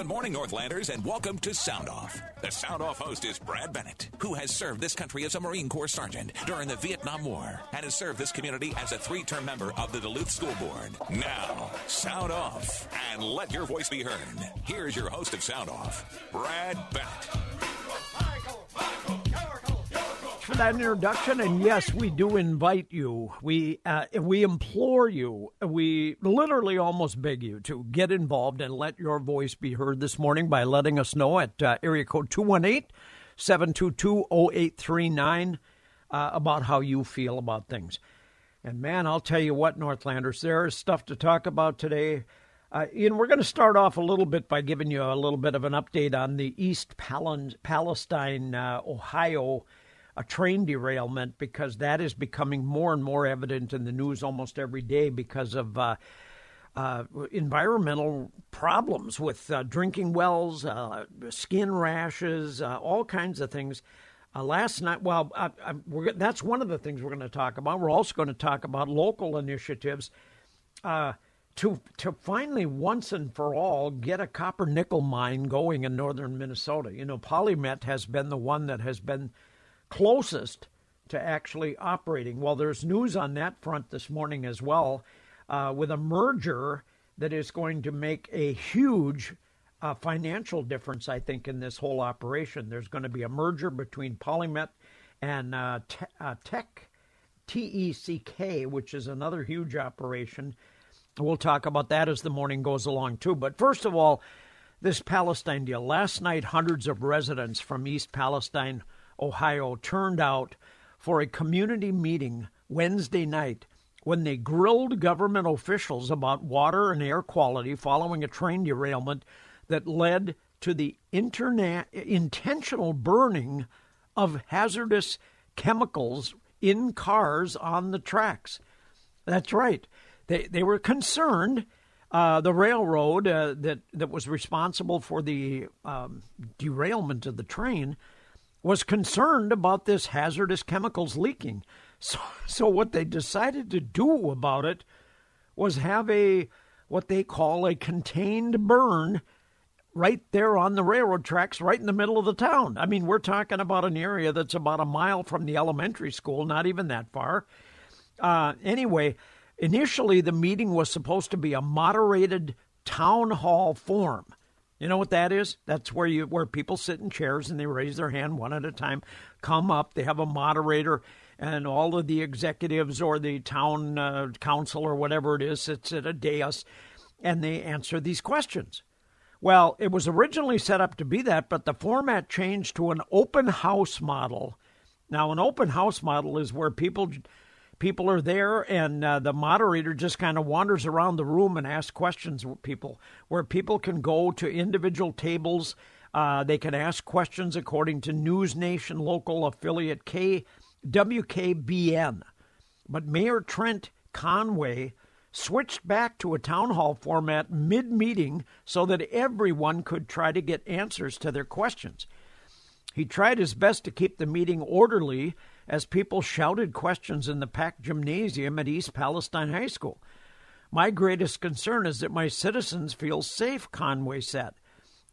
Good morning, Northlanders, and welcome to Sound Off. The Sound Off host is Brad Bennett, who has served this country as a Marine Corps sergeant during the Vietnam War and has served this community as a three-term member of the Duluth School Board. Now, Sound Off, and let your voice be heard. Here's your host of Sound Off, Brad Bennett. For that introduction, and yes, we do invite you, we implore you, we literally almost beg you to get involved and let your voice be heard this morning by letting us know at area code 218-722-0839 about how you feel about things. And man, I'll tell you what, Northlanders, there is stuff to talk about today. Ian, we're going to start off a little bit by giving you a little bit of an update on the East Palestine, Ohio a train derailment, because that is becoming more and more evident in the news almost every day because of environmental problems with drinking wells, skin rashes, all kinds of things. Last night, well, that's one of the things we're going to talk about. We're also going to talk about local initiatives to finally, once and for all, get a copper nickel mine going in northern Minnesota. You know, PolyMet has been the one that has been closest to actually operating. Well, there's news on that front this morning as well, with a merger that is going to make a huge financial difference, I think, in this whole operation. There's going to be a merger between PolyMet and TECK, T-E-C-K, which is another huge operation. We'll talk about that as the morning goes along, too. But first of all, this Palestine deal. Last night, hundreds of residents from East Palestine, Ohio, turned out for a community meeting Wednesday night when they grilled government officials about water and air quality following a train derailment that led to the intentional burning of hazardous chemicals in cars on the tracks. That's right. They were concerned. The railroad that was responsible for the derailment of the train was concerned about this hazardous chemicals leaking. So what they decided to do about it was have what they call a contained burn right there on the railroad tracks, right in the middle of the town. I mean, we're talking about an area that's about a mile from the elementary school, not even that far. Anyway, initially the meeting was supposed to be a moderated town hall forum. You know what that is? That's where people sit in chairs and they raise their hand one at a time, come up, they have a moderator, and all of the executives or the town council or whatever it is sits at a dais, and they answer these questions. Well, it was originally set up to be that, but the format changed to an open house model. Now, an open house model is where people are there, and the moderator just kind of wanders around the room and asks questions with people, where people can go to individual tables. They can ask questions according to News Nation local affiliate WKBN. But Mayor Trent Conway switched back to a town hall format mid-meeting so that everyone could try to get answers to their questions. He tried his best to keep the meeting orderly as people shouted questions in the packed gymnasium at East Palestine High School. My greatest concern is that my citizens feel safe, Conway said.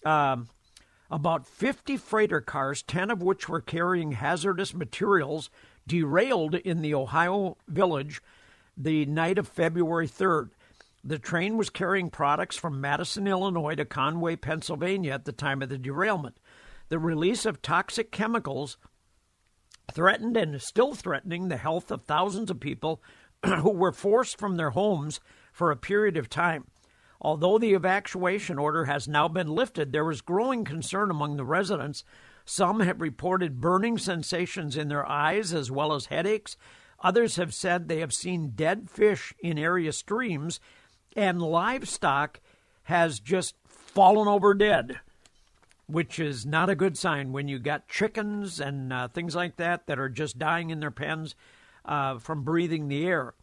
About 50 freighter cars, 10 of which were carrying hazardous materials, derailed in the Ohio village the night of February 3rd. The train was carrying products from Madison, Illinois to Conway, Pennsylvania at the time of the derailment. The release of toxic chemicals threatened and is still threatening the health of thousands of people who were forced from their homes for a period of time. Although the evacuation order has now been lifted, there is growing concern among the residents. Some have reported burning sensations in their eyes as well as headaches. Others have said they have seen dead fish in area streams, and livestock has just fallen over dead, which is not a good sign when you got chickens and things like that are just dying in their pens from breathing the air.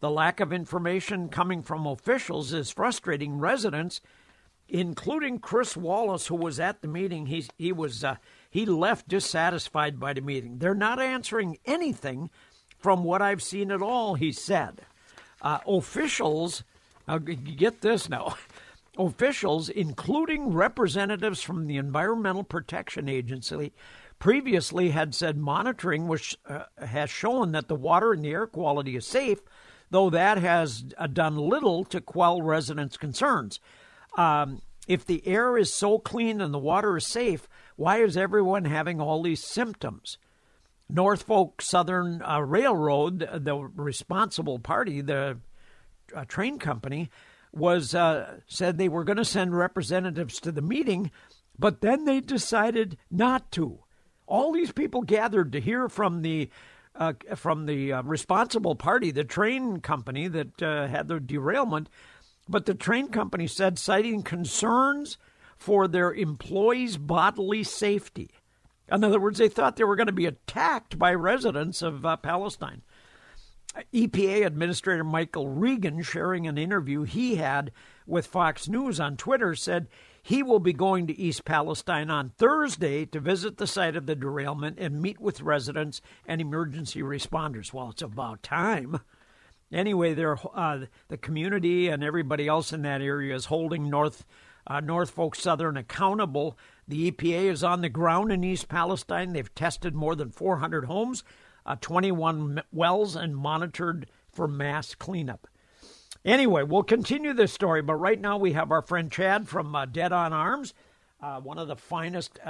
The lack of information coming from officials is frustrating residents, including Chris Wallace, who was at the meeting. He left dissatisfied by the meeting. They're not answering anything from what I've seen at all, he said. Officials, get this now. Officials, including representatives from the Environmental Protection Agency, previously had said monitoring has shown that the water and the air quality is safe, though that has done little to quell residents' concerns. If the air is so clean and the water is safe, why is everyone having all these symptoms? Norfolk Southern Railroad, the responsible party, the train company, said they were going to send representatives to the meeting, but then they decided not to. All these people gathered to hear from the responsible party, the train company that had the derailment, but the train company said, citing concerns for their employees' bodily safety. In other words, they thought they were going to be attacked by residents of Palestine. EPA Administrator Michael Regan, sharing an interview he had with Fox News on Twitter, said he will be going to East Palestine on Thursday to visit the site of the derailment and meet with residents and emergency responders. Well, it's about time. Anyway, the community and everybody else in that area is holding Norfolk Southern accountable. The EPA is on the ground in East Palestine. They've tested more than 400 homes. 21 wells, and monitored for mass cleanup. Anyway, we'll continue this story, but right now we have our friend Chad from Dead On Arms, one of the finest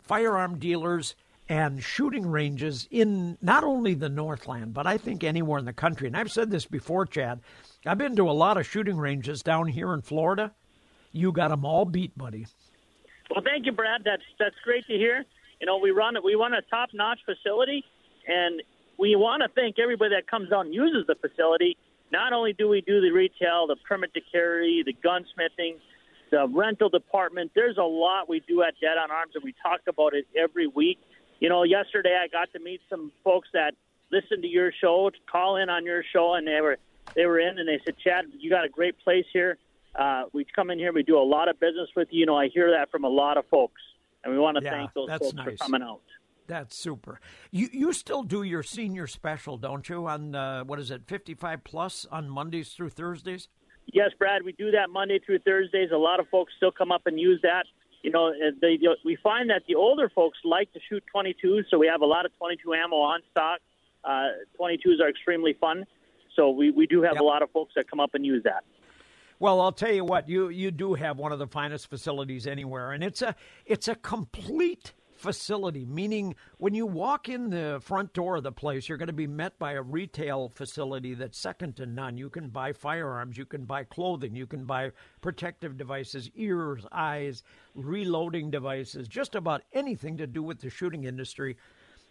firearm dealers and shooting ranges in not only the Northland, but I think anywhere in the country. And I've said this before, Chad, I've been to a lot of shooting ranges down here in Florida. You got them all beat, buddy. Well, thank you, Brad. That's great to hear. You know, we run a top-notch facility. And we want to thank everybody that comes out and uses the facility. Not only do we do the retail, the permit to carry, the gunsmithing, the rental department, there's a lot we do at Dead on Arms, and we talk about it every week. You know, yesterday I got to meet some folks that listen to your show, call in on your show, and they were in, and they said, Chad, you got a great place here. We come in here, we do a lot of business with you. You know, I hear that from a lot of folks, and we want to thank those folks for coming out. That's super. You still do your senior special, don't you, on, 55 plus on Mondays through Thursdays? Yes, Brad, we do that Monday through Thursdays. A lot of folks still come up and use that. You know, we find that the older folks like to shoot 22s, so we have a lot of 22 ammo on stock. 22s are extremely fun, so we do have a lot of folks that come up and use that. Well, I'll tell you what, you do have one of the finest facilities anywhere, and it's a complete facility, meaning when you walk in the front door of the place, you're going to be met by a retail facility that's second to none. You can buy firearms, you can buy clothing, you can buy protective devices, ears, eyes, reloading devices, just about anything to do with the shooting industry.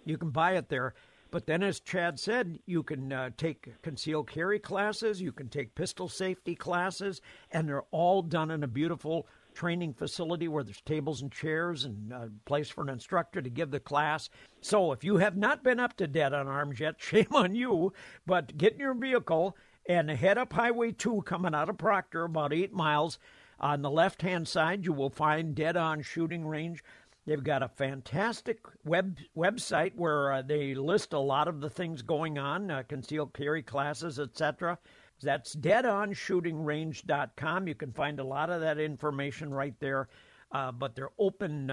You can buy it there. But then, as Chad said, you can take concealed carry classes, you can take pistol safety classes, and they're all done in a beautiful training facility where there's tables and chairs and a place for an instructor to give the class. So if you have not been up to Dead on Arms yet, shame on you, but get in your vehicle and head up Highway 2 coming out of Proctor, about 8 miles. On the left-hand side, you will find Dead On Shooting Range. They've got a fantastic website where they list a lot of the things going on, concealed carry classes, etc. That's DeadOnShootingRange.com. You can find a lot of that information right there, but they're open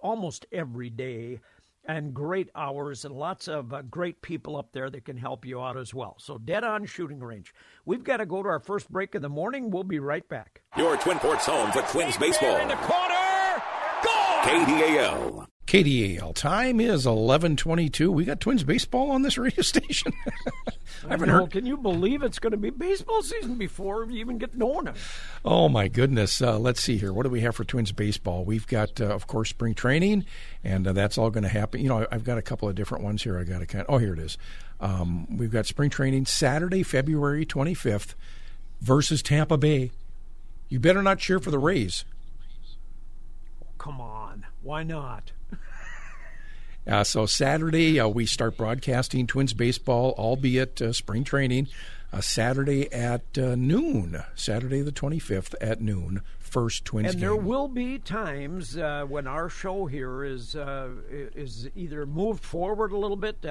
almost every day and great hours and lots of great people up there that can help you out as well. So Dead On Shooting Range. We've got to go to our first break of the morning. We'll be right back. Your Twin Ports home for Twins baseball. In the corner, goal! KDAL. KDAL. Time is 11:22. We got Twins baseball on this radio station. I haven't heard. Can you believe it's going to be baseball season before we even get known it? Oh, my goodness. Let's see here. What do we have for Twins baseball? We've got, of course, spring training, and that's all going to happen. You know, I've got a couple of different ones here. Here it is. We've got spring training Saturday, February 25th versus Tampa Bay. You better not cheer for the Rays. Oh, come on. Why not? So Saturday, we start broadcasting Twins baseball, albeit spring training, Saturday at noon, Saturday the 25th at noon, first Twins game. And there will be times when our show here is either moved forward a little bit.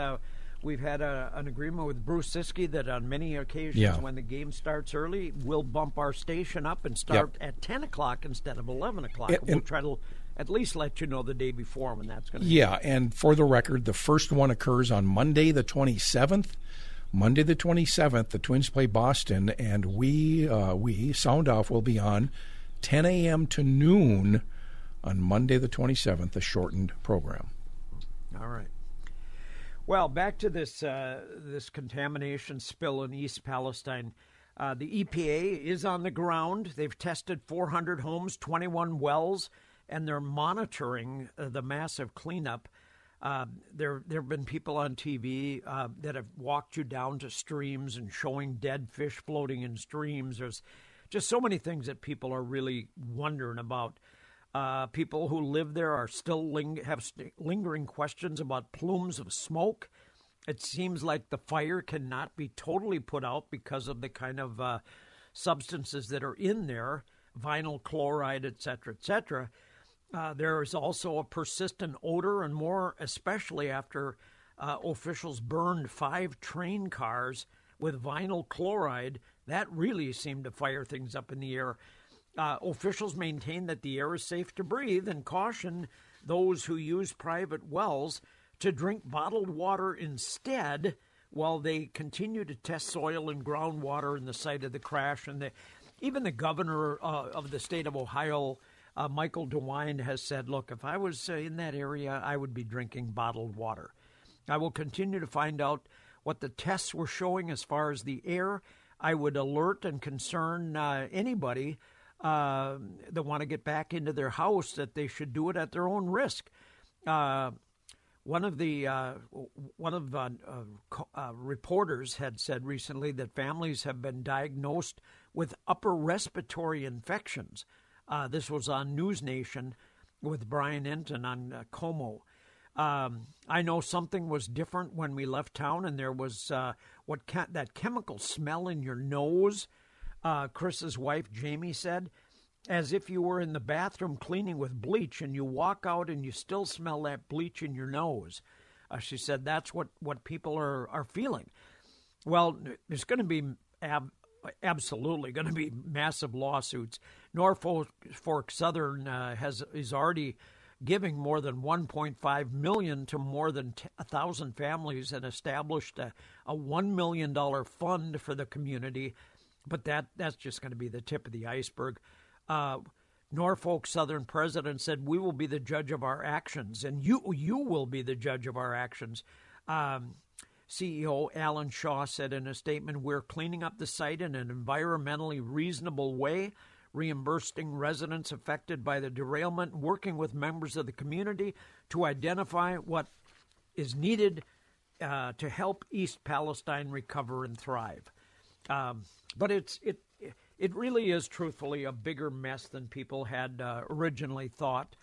We've had an agreement with Bruce Siskey that on many occasions when the game starts early, we'll bump our station up and start at 10 o'clock instead of 11 o'clock. We'll try to at least let you know the day before when that's going to happen. And for the record, the first one occurs on Monday the 27th. Monday the 27th, the Twins play Boston, and we Sound Off, will be on 10 a.m. to noon on Monday the 27th, a shortened program. All right. Well, back to this this contamination spill in East Palestine. The EPA is on the ground. They've tested 400 homes, 21 wells, and they're monitoring the massive cleanup. There have been people on TV that have walked you down to streams and showing dead fish floating in streams. There's just so many things that people are really wondering about. People who live there are still have lingering questions about plumes of smoke. It seems like the fire cannot be totally put out because of the kind of substances that are in there, vinyl chloride, et cetera, et cetera. There is also a persistent odor, and more especially after officials burned 5 train cars with vinyl chloride. That really seemed to fire things up in the air. Officials maintain that the air is safe to breathe and caution those who use private wells to drink bottled water instead while they continue to test soil and groundwater in the site of the crash. And even the governor of the state of Ohio, Michael DeWine, has said, look, if I was in that area, I would be drinking bottled water. I will continue to find out what the tests were showing as far as the air. I would alert and concern anybody that want to get back into their house that they should do it at their own risk. One of the reporters had said recently that families have been diagnosed with upper respiratory infections. This was on News Nation with Brian Enton on Como. I know something was different when we left town, and there was that chemical smell in your nose. Chris's wife, Jamie, said, as if you were in the bathroom cleaning with bleach and you walk out and you still smell that bleach in your nose. She said that's what people are feeling. Well, there's going to be absolutely going to be massive lawsuits. Norfolk Southern is already giving more than $1.5 million to more than 1,000 families and established a $1 million fund for the community. But that's just going to be the tip of the iceberg. Norfolk Southern president said, we will be the judge of our actions, and you will be the judge of our actions. CEO Alan Shaw said in a statement, we're cleaning up the site in an environmentally reasonable way, reimbursing residents affected by the derailment, working with members of the community to identify what is needed to help East Palestine recover and thrive. But it really is, truthfully, a bigger mess than people had originally thought,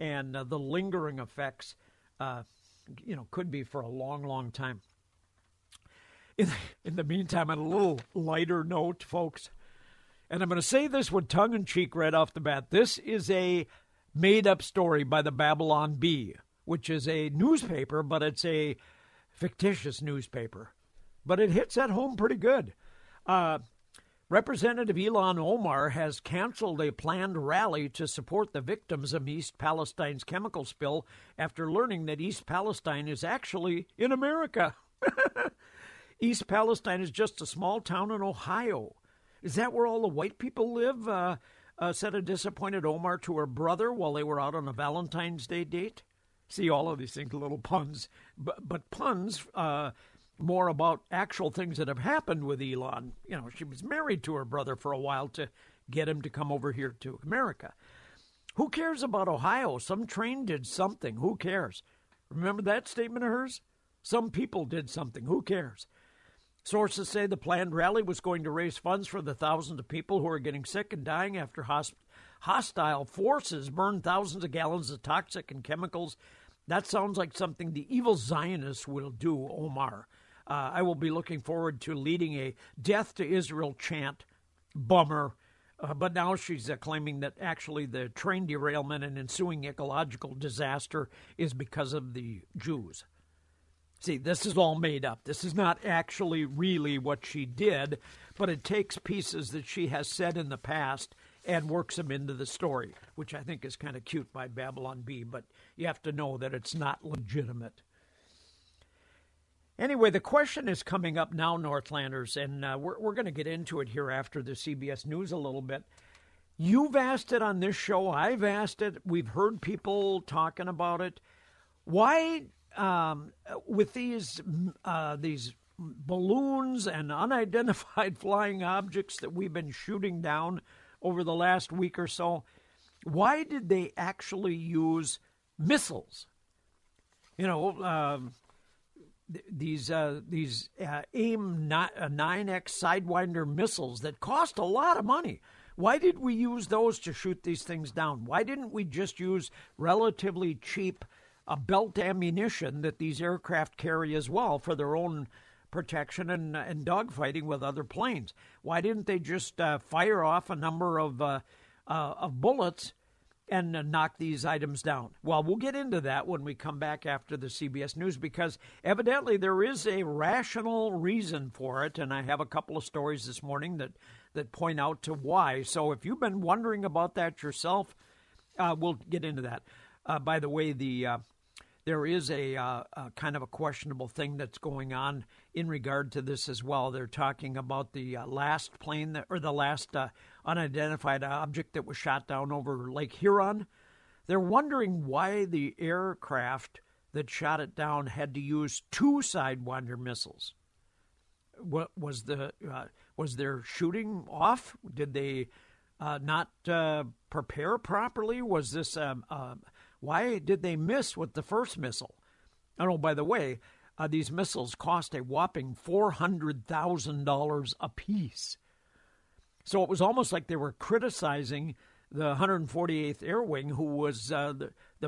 and the lingering effects, could be for a long, long time. In the meantime, on a little lighter note, folks, and I'm going to say this with tongue in cheek right off the bat, this is a made-up story by the Babylon Bee, which is a newspaper, but it's a fictitious newspaper, but it hits at home pretty good. Representative Ilhan Omar has canceled a planned rally to support the victims of East Palestine's chemical spill after learning that East Palestine is actually in America. East Palestine is just a small town in Ohio. Is that where all the white people live? Said a disappointed Omar to her brother while they were out on a Valentine's Day date. See, all of these things, little puns. But puns... more about actual things that have happened with Elon. You know, she was married to her brother for a while to get him to come over here to America. Who cares about Ohio? Some train did something. Who cares? Remember that statement of hers? Some people did something. Who cares? Sources say the planned rally was going to raise funds for the thousands of people who are getting sick and dying after hostile forces burned thousands of gallons of toxic and chemicals. That sounds like something the evil Zionists will do, Omar. I will be looking forward to leading a death to Israel chant. Bummer. But now she's claiming that actually the train derailment and ensuing ecological disaster is because of the Jews. See, this is all made up. This is not actually really what she did, but it takes pieces that she has said in the past and works them into the story, which I think is kind of cute by Babylon Bee, but you have to know that it's not legitimate. Anyway, the question is coming up now, Northlanders, and we're going to get into it here after the CBS News a little bit. You've asked it on this show. I've asked it. We've heard people talking about it. Why, with these balloons and unidentified flying objects that we've been shooting down over the last week or so, why did they actually use missiles? You know, these AIM-9X Sidewinder missiles that cost a lot of money. Why did we use those to shoot these things down? Why didn't we just use relatively cheap belt ammunition that these aircraft carry as well for their own protection and dogfighting with other planes? Why didn't they just fire off a number of bullets and knock these items down? Well, we'll get into that when we come back after the CBS News, because evidently there is a rational reason for it, and I have a couple of stories this morning that point out to why. So if you've been wondering about that yourself, we'll get into that. By the way, there is a kind of a questionable thing that's going on in regard to this as well. They're talking about the last plane the last unidentified object that was shot down over Lake Huron. They're wondering why the aircraft that shot it down had to use two Sidewinder missiles. What was was their shooting off? Did they not prepare properly? Was this why did they miss with the first missile? Oh, by the way, these missiles cost a whopping $400,000 apiece. So it was almost like they were criticizing the 148th Air Wing, who was the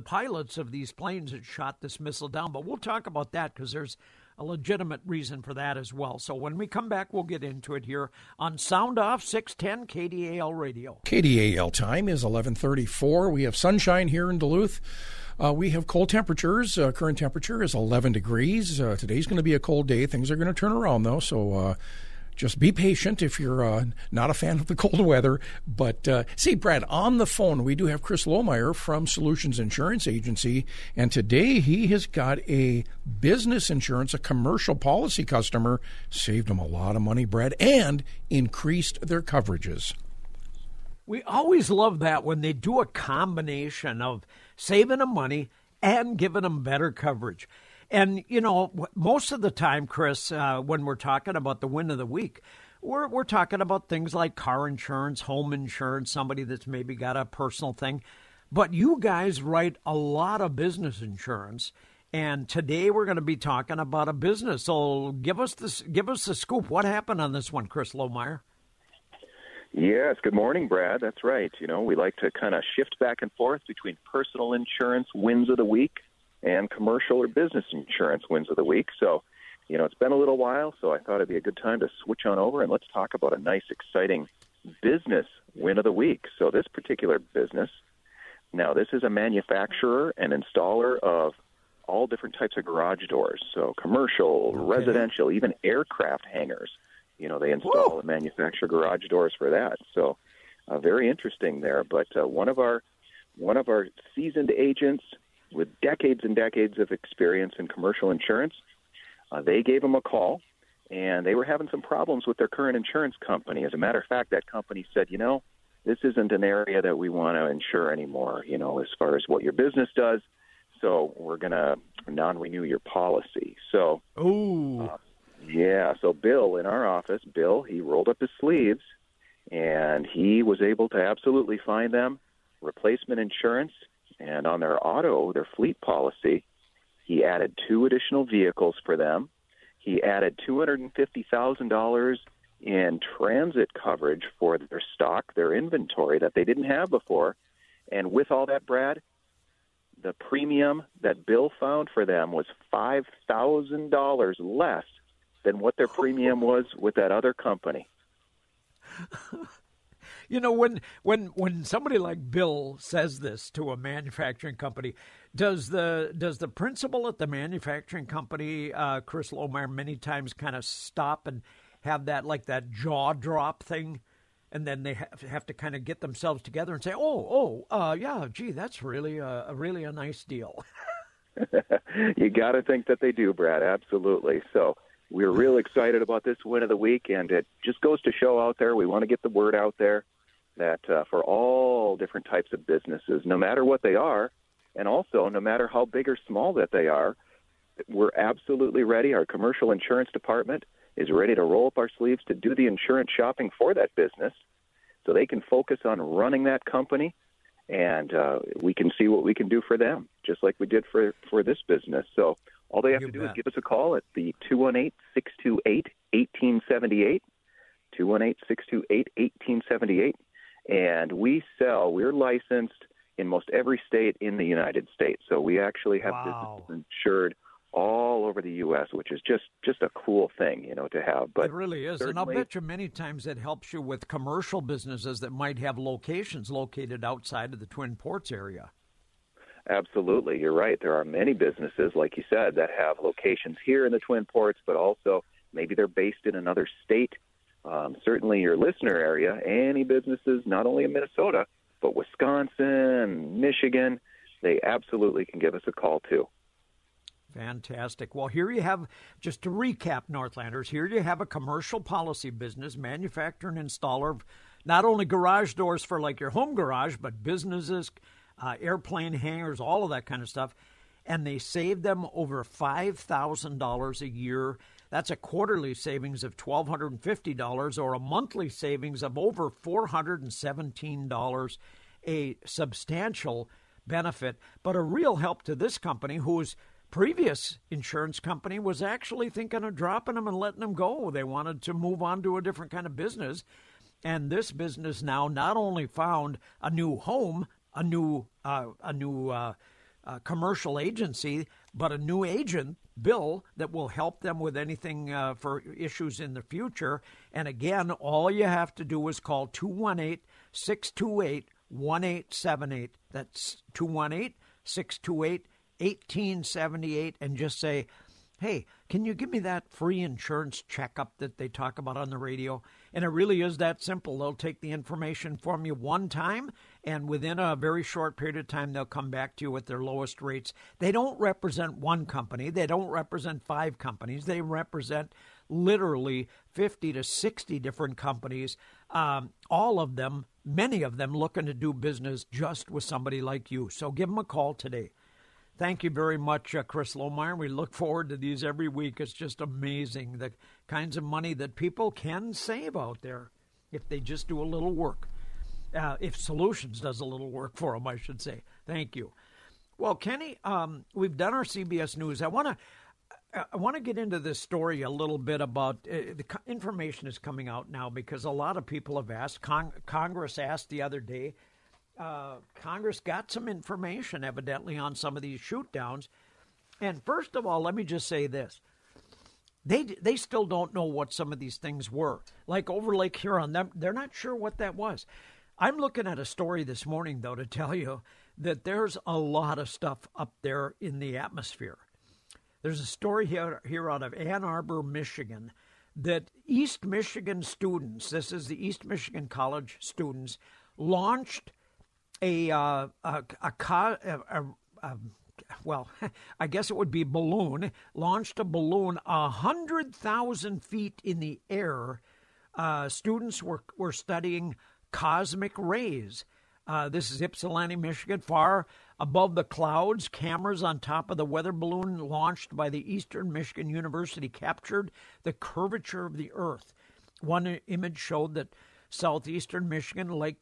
pilots of these planes that shot this missile down. But we'll talk about that because there's a legitimate reason for that as well. So when we come back, we'll get into it here on Sound Off 610 KDAL Radio. KDAL time is 11:34. We have sunshine here in Duluth. We have cold temperatures. Current temperature is 11 degrees. Today's going to be a cold day. Things are going to turn around, though, so just be patient if you're not a fan of the cold weather. But see, Brad, on the phone, we do have Chris Lohmeyer from Solutions Insurance Agency. And today he has got a business insurance, a commercial policy customer, saved him a lot of money, Brad, and increased their coverages. We always love that when they do a combination of saving them money and giving them better coverage. And, you know, most of the time, Chris, when we're talking about the win of the week, we're talking about things like car insurance, home insurance, somebody that's maybe got a personal thing. But you guys write a lot of business insurance, and today we're going to be talking about a business. So give us the scoop. What happened on this one, Chris Lohmeyer? Yes, good morning, Brad. That's right. You know, we like to kind of shift back and forth between personal insurance wins of the week and commercial or business insurance wins of the week. So, you know, it's been a little while, so I thought it'd be a good time to switch on over and let's talk about a nice, exciting business win of the week. So this particular business, now this is a manufacturer and installer of all different types of garage doors. So commercial, residential, even aircraft hangars. You know, they install and manufacture garage doors for that. So very interesting there. But one of our seasoned agents with decades and decades of experience in commercial insurance, they gave them a call, and they were having some problems with their current insurance company. As a matter of fact, that company said, you know, this isn't an area that we want to insure anymore, you know, as far as what your business does, so we're going to non-renew your policy. So, so Bill in our office, he rolled up his sleeves, and he was able to absolutely find them replacement insurance. And on their auto, their fleet policy, he added two additional vehicles for them. He added $250,000 in transit coverage for their stock, their inventory that they didn't have before. And with all that, Brad, the premium that Bill found for them was $5,000 less than what their premium was with that other company. You know, when somebody like Bill says this to a manufacturing company, does the principal at the manufacturing company, Chris Lohmeyer, many times kind of stop and have that, like that jaw drop thing? And then they have to kind of get themselves together and say, yeah, gee, that's really a nice deal. You got to think that they do, Brad. Absolutely. So we're real excited about this win of the week, and it just goes to show out there, we want to get the word out there that for all different types of businesses, no matter what they are, and also no matter how big or small that they are, we're absolutely ready. Our commercial insurance department is ready to roll up our sleeves to do the insurance shopping for that business so they can focus on running that company, and we can see what we can do for them, just like we did for this business. So all they have to do is give us a call at the 218-628-1878, 218-628-1878, and we're licensed in most every state in the United States. So we actually have businesses insured all over the U.S., which is just a cool thing, you know, to have. But it really is. And I'll bet you many times it helps you with commercial businesses that might have locations located outside of the Twin Ports area. Absolutely. You're right. There are many businesses, like you said, that have locations here in the Twin Ports, but also maybe they're based in another state. Certainly your listener area, any businesses, not only in Minnesota, but Wisconsin, Michigan, they absolutely can give us a call, too. Fantastic. Well, here you have, just to recap, Northlanders, here you have a commercial policy business, manufacturer and installer of not only garage doors for like your home garage, but businesses, airplane hangars, all of that kind of stuff. And they save them over $5,000 a year. That's a quarterly savings of $1,250 or a monthly savings of over $417, a substantial benefit, but a real help to this company whose previous insurance company was actually thinking of dropping them and letting them go. They wanted to move on to a different kind of business. And this business now not only found a new home, a new commercial agency, but a new agent, Bill, that will help them with anything for issues in the future. And again, all you have to do is call 218-628-1878. That's 218-628-1878, and just say, hey, can you give me that free insurance checkup that they talk about on the radio? And it really is that simple. They'll take the information from you one time, and within a very short period of time, they'll come back to you with their lowest rates. They don't represent one company. They don't represent five companies. They represent literally 50 to 60 different companies, all of them, many of them looking to do business just with somebody like you. So give them a call today. Thank you very much, Chris Lohmeyer. We look forward to these every week. It's just amazing the kinds of money that people can save out there if they just do a little work. If Solutions does a little work for them, I should say. Thank you. Well, Kenny, we've done our CBS News. I want to get into this story a little bit about the information is coming out now because a lot of people have asked. Congress asked the other day. Congress got some information, evidently, on some of these shoot-downs. And first of all, let me just say this. They still don't know what some of these things were. Like over Lake Huron, they're not sure what that was. I'm looking at a story this morning, though, to tell you that there's a lot of stuff up there in the atmosphere. There's a story here out of Ann Arbor, Michigan, that East Michigan students, this is the East Michigan College students, launched I guess it would be balloon, launched a balloon 100,000 feet in the air. Students were studying cosmic rays. This is Ypsilanti, Michigan, far above the clouds. Cameras on top of the weather balloon launched by the Eastern Michigan University captured the curvature of the Earth. One image showed that southeastern Michigan, Lake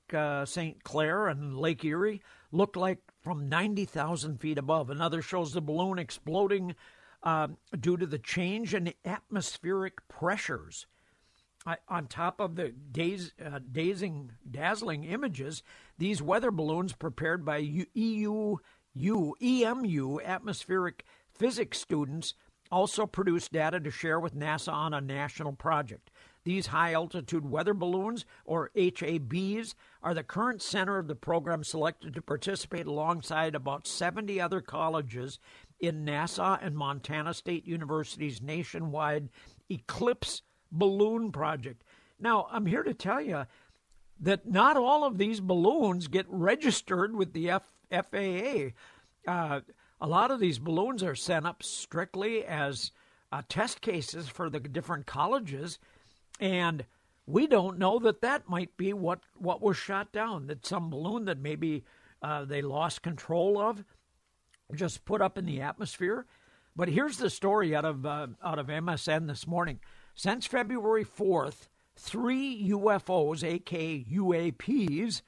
St. Clair and Lake Erie look like from 90,000 feet above. Another shows the balloon exploding due to the change in atmospheric pressures. On top of the dazzling images, these weather balloons prepared by EMU atmospheric physics students also produce data to share with NASA on a national project. These high-altitude weather balloons, or HABs, are the current center of the program selected to participate alongside about 70 other colleges in NASA and Montana State University's nationwide Eclipse Balloon Project. Now, I'm here to tell you that not all of these balloons get registered with the FAA. A lot of these balloons are sent up strictly as test cases for the different colleges, and we don't know that that might be what was shot down, that some balloon that maybe they lost control of just put up in the atmosphere. But here's the story out of MSN this morning. Since February 4th, 3 UFOs, aka UAPs,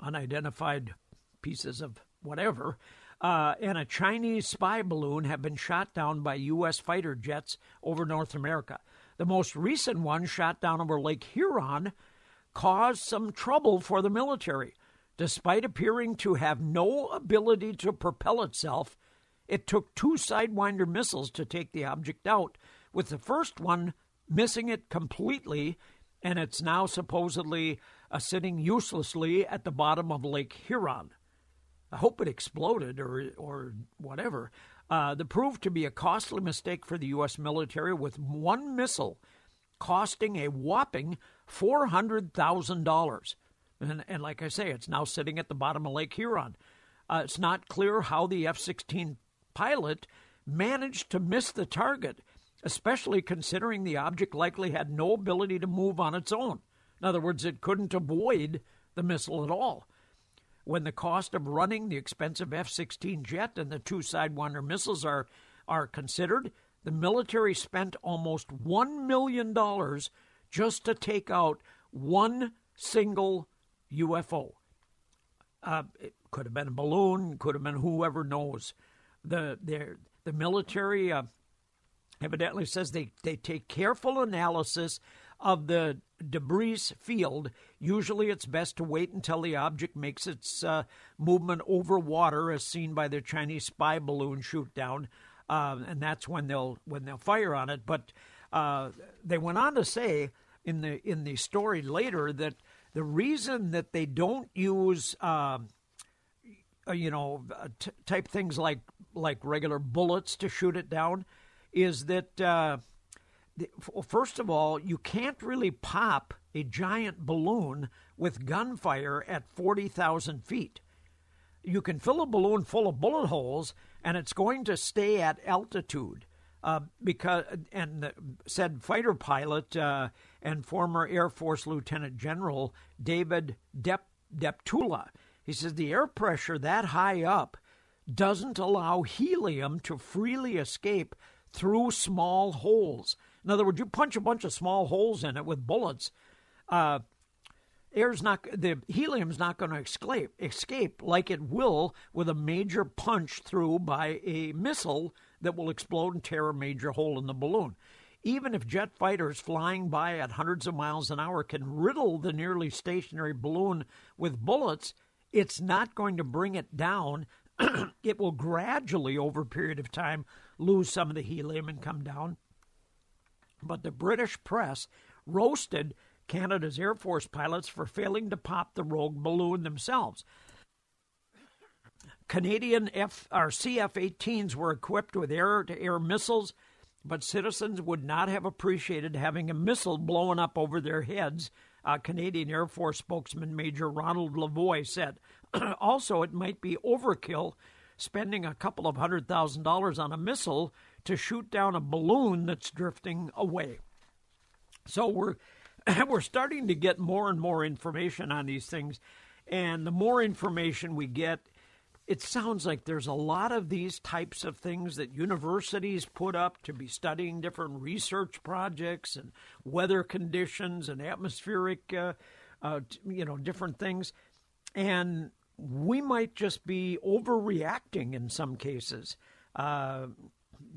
unidentified pieces of whatever, and a Chinese spy balloon have been shot down by U.S. fighter jets over North America. The most recent one, shot down over Lake Huron, caused some trouble for the military. Despite appearing to have no ability to propel itself, it took 2 Sidewinder missiles to take the object out, with the first one missing it completely, and it's now supposedly sitting uselessly at the bottom of Lake Huron. I hope it exploded or whatever. That proved to be a costly mistake for the U.S. military, with one missile costing a whopping $400,000. And like I say, it's now sitting at the bottom of Lake Huron. It's not clear how the F-16 pilot managed to miss the target, especially considering the object likely had no ability to move on its own. In other words, it couldn't avoid the missile at all. When the cost of running the expensive F-16 jet and the 2 Sidewinder missiles are considered, the military spent almost $1 million just to take out one single UFO. It could have been a balloon, could have been whoever knows. The military evidently says they take careful analysis of the debris field. Usually it's best to wait until the object makes its movement over water, as seen by the Chinese spy balloon shoot down, and that's when they'll fire on it. But they went on to say in the story later that the reason that they don't use type things like regular bullets to shoot it down is that first of all, you can't really pop a giant balloon with gunfire at 40,000 feet. You can fill a balloon full of bullet holes, and it's going to stay at altitude. The said fighter pilot and former Air Force Lieutenant General David Deptula, he says the air pressure that high up doesn't allow helium to freely escape through small holes. In other words, you punch a bunch of small holes in it with bullets. The helium's not going to escape like it will with a major punch through by a missile that will explode and tear a major hole in the balloon. Even if jet fighters flying by at hundreds of miles an hour can riddle the nearly stationary balloon with bullets, it's not going to bring it down. It will gradually, over a period of time, lose some of the helium and come down. But the British press roasted Canada's Air Force pilots for failing to pop the rogue balloon themselves. Canadian CF-18s were equipped with air-to-air missiles, but citizens would not have appreciated having a missile blown up over their heads, Canadian Air Force spokesman Major Ronald Lavoie said. Also, it might be overkill spending a couple of $100,000 on a missile to shoot down a balloon that's drifting away. So we're starting to get more and more information on these things, and the more information we get, it sounds like there's a lot of these types of things that universities put up to be studying different research projects and weather conditions and atmospheric, different things, and we might just be overreacting in some cases. The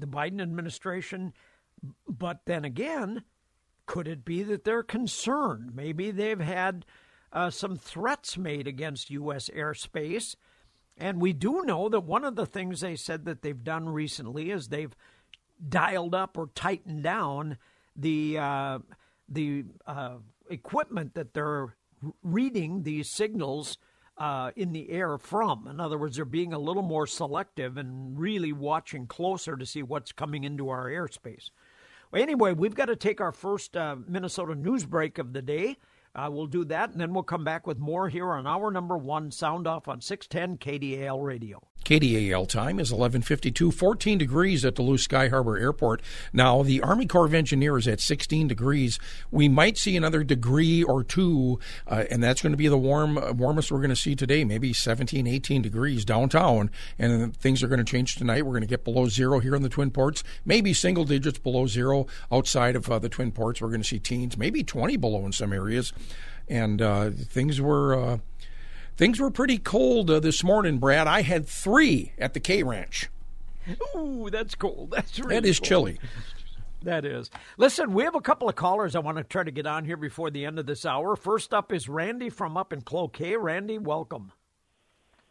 Biden administration, but then again, could it be that they're concerned? Maybe they've had some threats made against U.S. airspace. And we do know that one of the things they said that they've done recently is they've dialed up or tightened down the the equipment that they're reading these signals in the air from. In other words, they're being a little more selective and really watching closer to see what's coming into our airspace. Well, anyway, we've got to take our first Minnesota news break of the day. We'll do that, and then we'll come back with more here on hour number one, Sound Off on 610 KDAL Radio. KDAL time is 11:52, 14 degrees at Duluth Sky Harbor Airport. Now, the Army Corps of Engineers at 16 degrees. We might see another degree or two, and that's going to be the warmest we're going to see today, maybe 17, 18 degrees downtown. And then things are going to change tonight. We're going to get below zero here in the Twin Ports, maybe single digits below zero outside of the Twin Ports. We're going to see teens, maybe 20 below in some areas. And things were pretty cold this morning, Brad. I had 3 at the K Ranch. Ooh, that's cold. That's really cold. Chilly. That is. Listen, we have a couple of callers I want to try to get on here before the end of this hour. First up is Randy from up in Cloquet. Randy, welcome.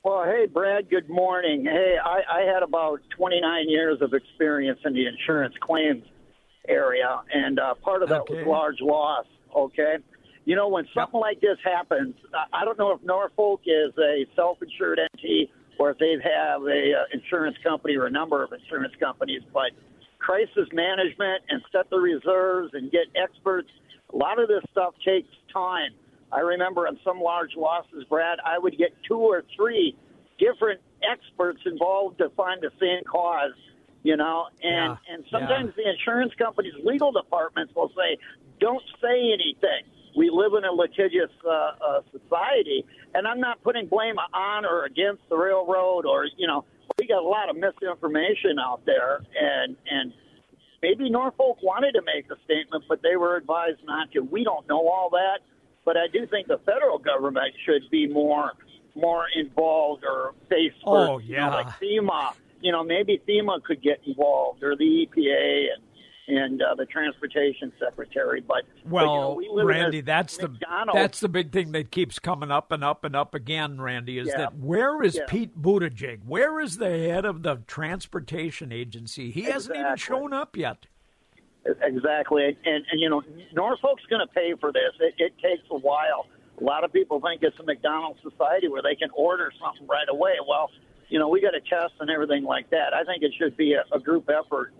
Well, hey, Brad, good morning. Hey, I had about 29 years of experience in the insurance claims area, and part of that was large loss, okay? You know, when something like this happens, I don't know if Norfolk is a self-insured entity or if they have a insurance company or a number of insurance companies, but crisis management and set the reserves and get experts, a lot of this stuff takes time. I remember on some large losses, Brad, I would get 2 or 3 different experts involved to find the same cause, you know, and sometimes the insurance company's legal departments will say, don't say anything. We live in a litigious society, and I'm not putting blame on or against the railroad or, you know, we got a lot of misinformation out there, and maybe Norfolk wanted to make a statement, but they were advised not to. We don't know all that, but I do think the federal government should be more involved or faced with, you know, like FEMA. You know, maybe FEMA could get involved or the EPA and the transportation secretary, but you know, Randy, that's the big thing that keeps coming up and up and up again, Randy, is that where is Pete Buttigieg? Where is the head of the transportation agency? He hasn't even shown up yet. Exactly, and you know, Norfolk's going to pay for this. It takes a while. A lot of people think it's a McDonald's society where they can order something right away. Well, you know, we got to test and everything like that. I think it should be a group effort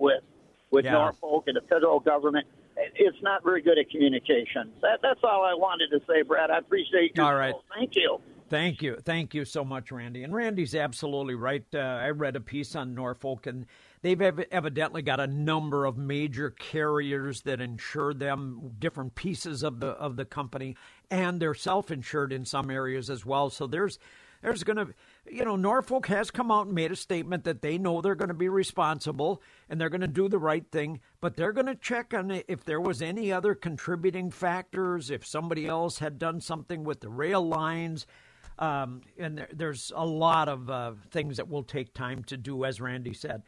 with Norfolk and the federal government. It's not very good at communication. That's all I wanted to say, Brad. I appreciate you. All right. Thank you. Thank you. Thank you so much, Randy. And Randy's absolutely right. I read a piece on Norfolk, and they've evidently got a number of major carriers that insure them, different pieces of the company, and they're self-insured in some areas as well. So there's going to, you know, Norfolk has come out and made a statement that they know they're going to be responsible and they're going to do the right thing, but they're going to check on if there was any other contributing factors, if somebody else had done something with the rail lines. And there's a lot of things that will take time to do, as Randy said.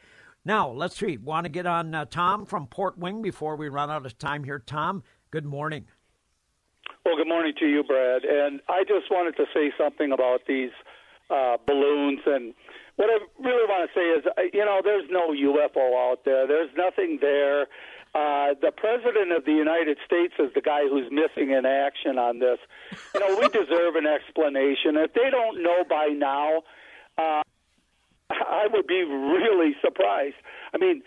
Now, let's see. Want to get on Tom from Port Wing before we run out of time here. Tom, good morning. Well, good morning to you, Brad. And I just wanted to say something about these balloons. And what I really want to say is, you know, there's no UFO out there. There's nothing there. The President of the United States is the guy who's missing in action on this. You know, we deserve an explanation. If they don't know by now, I would be really surprised. I mean,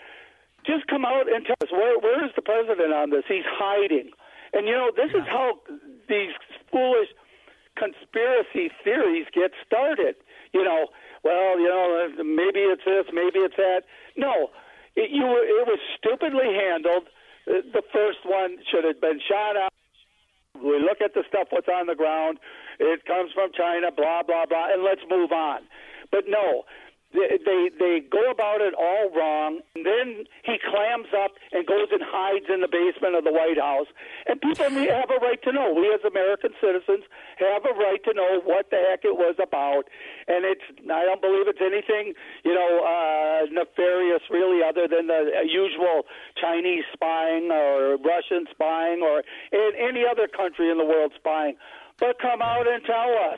just come out and tell us, where is the President on this? He's hiding. And, you know, this is how these foolish conspiracy theories get started. You know, well, you know, maybe it's this, maybe it's that. No, it was stupidly handled. The first one should have been shot out. We look at the stuff, what's on the ground. It comes from China, blah, blah, blah, and let's move on. But no, they go about it all wrong, and then he clams up and goes and hides in the basement of the White House. And people have a right to know. We as American citizens have a right to know what the heck it was about. And I don't believe it's anything, you know, nefarious really, other than the usual Chinese spying or Russian spying or in any other country in the world spying. But come out and tell us.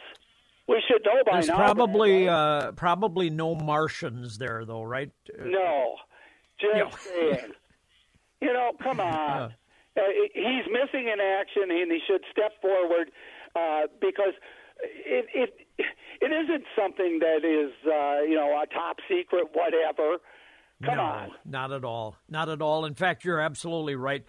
We should know by now. There's probably no Martians there, though, right? No. Just saying. You know, come on. He's missing in action, and he should step forward because it isn't something that is, a top secret whatever. Come on. Not at all. Not at all. In fact, you're absolutely right.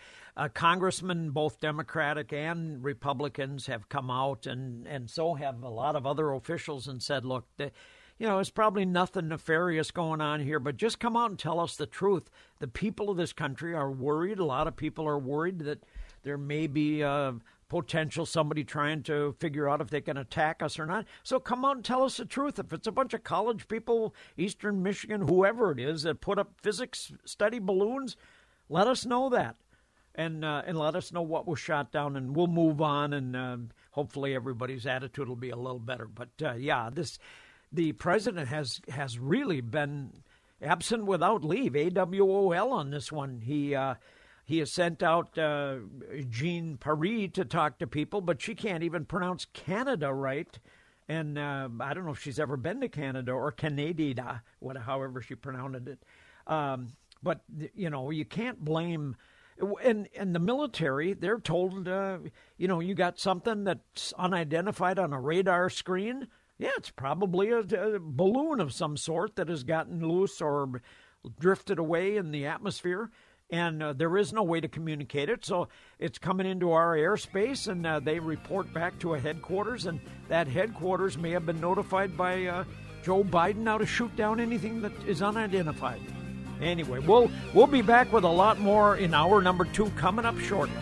Congressmen, both Democratic and Republicans, have come out, and so have a lot of other officials, and said, look, it's probably nothing nefarious going on here, but just come out and tell us the truth. The people of this country are worried. A lot of people are worried that there may be potential somebody trying to figure out if they can attack us or not. So come out and tell us the truth. If it's a bunch of college people, Eastern Michigan, whoever it is, that put up physics study balloons, let us know that. And let us know what was shot down, and we'll move on, and hopefully everybody's attitude will be a little better. But, the president has really been absent without leave, AWOL, on this one. He has sent out Jean Paris to talk to people, but she can't even pronounce Canada right. And I don't know if she's ever been to Canada or Canada, however she pronounced it. But, you can't blame. And the military, they're told, you got something that's unidentified on a radar screen. Yeah, it's probably a balloon of some sort that has gotten loose or drifted away in the atmosphere. And there is no way to communicate it, so it's coming into our airspace, and they report back to a headquarters, and that headquarters may have been notified by Joe Biden now to shoot down anything that is unidentified. Anyway, we'll be back with a lot more in hour number 2 coming up shortly.